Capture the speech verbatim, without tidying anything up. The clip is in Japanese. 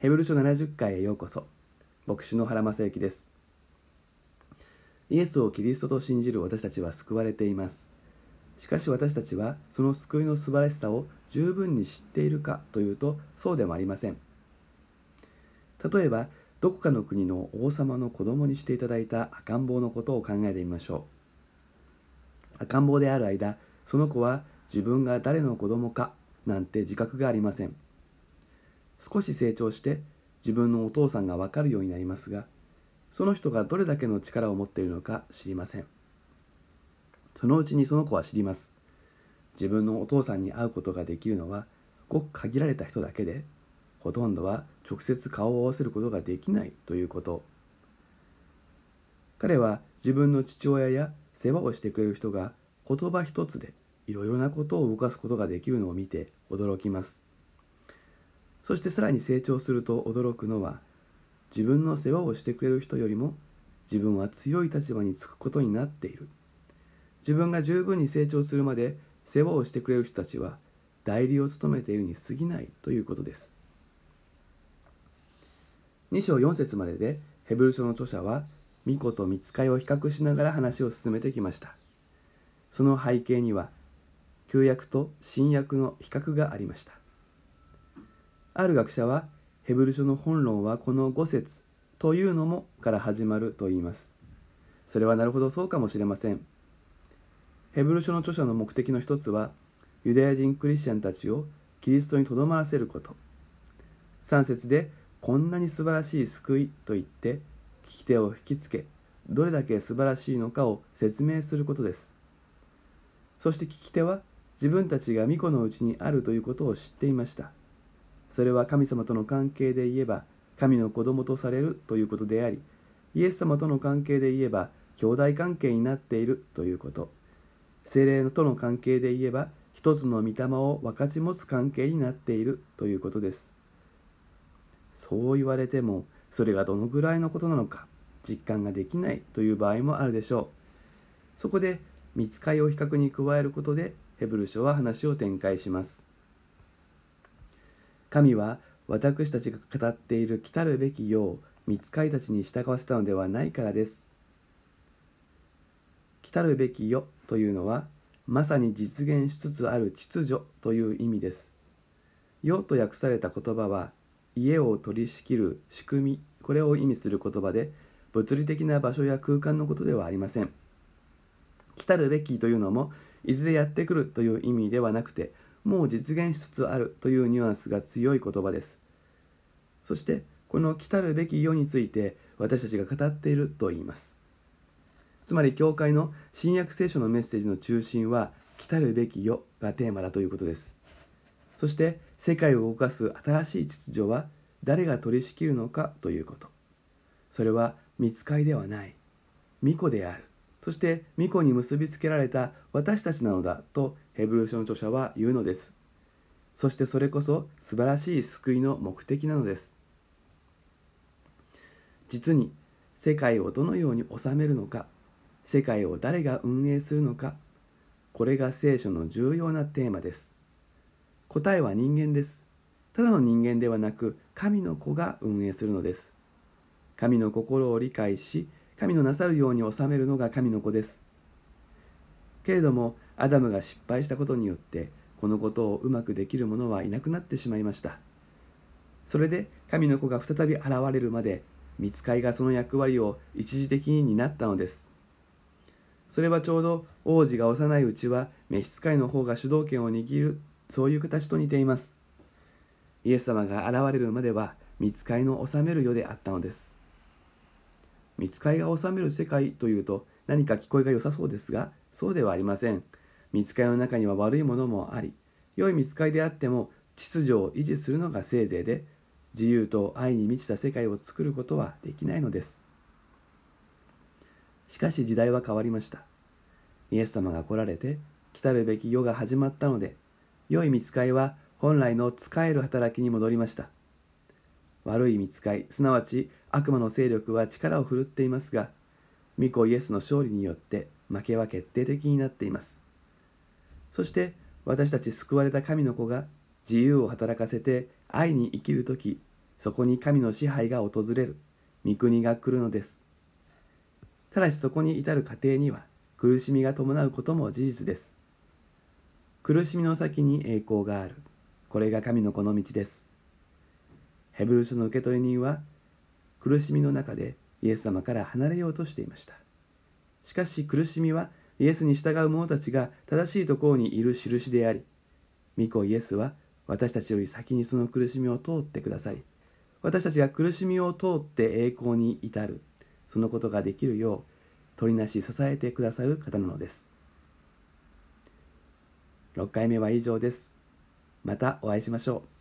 ヘブル書ななじゅっかいへようこそ。牧師の原正幸です。イエスをキリストと信じる私たちは救われています。しかし私たちはその救いの素晴らしさを十分に知っているかというと、そうでもありません。例えば、どこかの国の王様の子供にしていただいた赤ん坊のことを考えてみましょう。赤ん坊である間、その子は自分が誰の子供かなんて自覚がありません。少し成長して自分のお父さんがわかるようになりますが、その人がどれだけの力を持っているのか知りません。そのうちにその子は知ります。自分のお父さんに会うことができるのはごく限られた人だけで、ほとんどは直接顔を合わせることができないということ。彼は自分の父親や世話をしてくれる人が言葉一つでいろいろなことを動かすことができるのを見て驚きます。そしてさらに成長すると驚くのは、自分の世話をしてくれる人よりも自分は強い立場につくことになっている。自分が十分に成長するまで世話をしてくれる人たちは代理を務めているに過ぎないということです。に章よん節まででヘブル書の著者は巫女と御使いを比較しながら話を進めてきました。その背景には旧約と新約の比較がありました。ある学者は、ヘブル書の本論はこのご節というのもから始まると言います。それはなるほどそうかもしれません。ヘブル書の著者の目的の一つは、ユダヤ人クリスチャンたちをキリストにとどまらせること。さん節で、こんなに素晴らしい救いと言って、聞き手を引きつけ、どれだけ素晴らしいのかを説明することです。そして聞き手は、自分たちが巫女のうちにあるということを知っていました。それは神様との関係で言えば、神の子供とされるということであり、イエス様との関係で言えば、兄弟関係になっているということ。聖霊との関係で言えば、一つの御霊を分かち持つ関係になっているということです。そう言われても、それがどのぐらいのことなのか、実感ができないという場合もあるでしょう。そこで、御使いを比較に加えることで、ヘブル書は話を展開します。神は私たちが語っている来たるべきよう御使いたちに従わせたのではないからです。来たるべきよというのは、まさに実現しつつある秩序という意味です。よと訳された言葉は、家を取り仕切る仕組み、これを意味する言葉で、物理的な場所や空間のことではありません。来たるべきというのも、いずれやってくるという意味ではなくて、もう実現しつつあるというニュアンスが強い言葉です。そして、この来たるべき世について私たちが語っていると言います。つまり、教会の新約聖書のメッセージの中心は、来たるべき世がテーマだということです。そして、世界を動かす新しい秩序は、誰が取り仕切るのかということ。それは、御使いではない。巫女である。そして、巫女に結びつけられた私たちなのだと、ヘブル書の著者は言うのです。そしてそれこそ素晴らしい救いの目的なのです。実に、世界をどのように治めるのか、世界を誰が運営するのか、これが聖書の重要なテーマです。答えは人間です。ただの人間ではなく、神の子が運営するのです。神の心を理解し、神のなさるように治めるのが神の子です。けれども、アダムが失敗したことによって、このことをうまくできる者はいなくなってしまいました。それで、神の子が再び現れるまで、御使いがその役割を一時的に担ったのです。それはちょうど、王子が幼いうちは、召使いの方が主導権を握る、そういう形と似ています。イエス様が現れるまでは、御使いの治める世であったのです。御使いが治める世界というと、何か聞こえが良さそうですが、そうではありません。御使いの中には悪いものもあり、良い御使いであっても秩序を維持するのがせいぜいで、自由と愛に満ちた世界を作ることはできないのです。しかし時代は変わりました。イエス様が来られて、来たるべき世が始まったので、良い御使いは本来の使える働きに戻りました。悪い御使い、すなわち悪魔の勢力は力を振るっていますが、御子イエスの勝利によって負けは決定的になっています。そして私たち救われた神の子が自由を働かせて愛に生きるとき、そこに神の支配が訪れる、御国が来るのです。ただしそこに至る過程には苦しみが伴うことも事実です。苦しみの先に栄光がある。これが神のこの道です。ヘブル書の受取人は苦しみの中でイエス様から離れようとしていました。しかし苦しみはイエスに従う者たちが正しいところにいる印であり、御子イエスは私たちより先にその苦しみを通ってくださり、私たちが苦しみを通って栄光に至る、そのことができるよう、取りなし支えてくださる方なのです。ろっかいめは以上です。またお会いしましょう。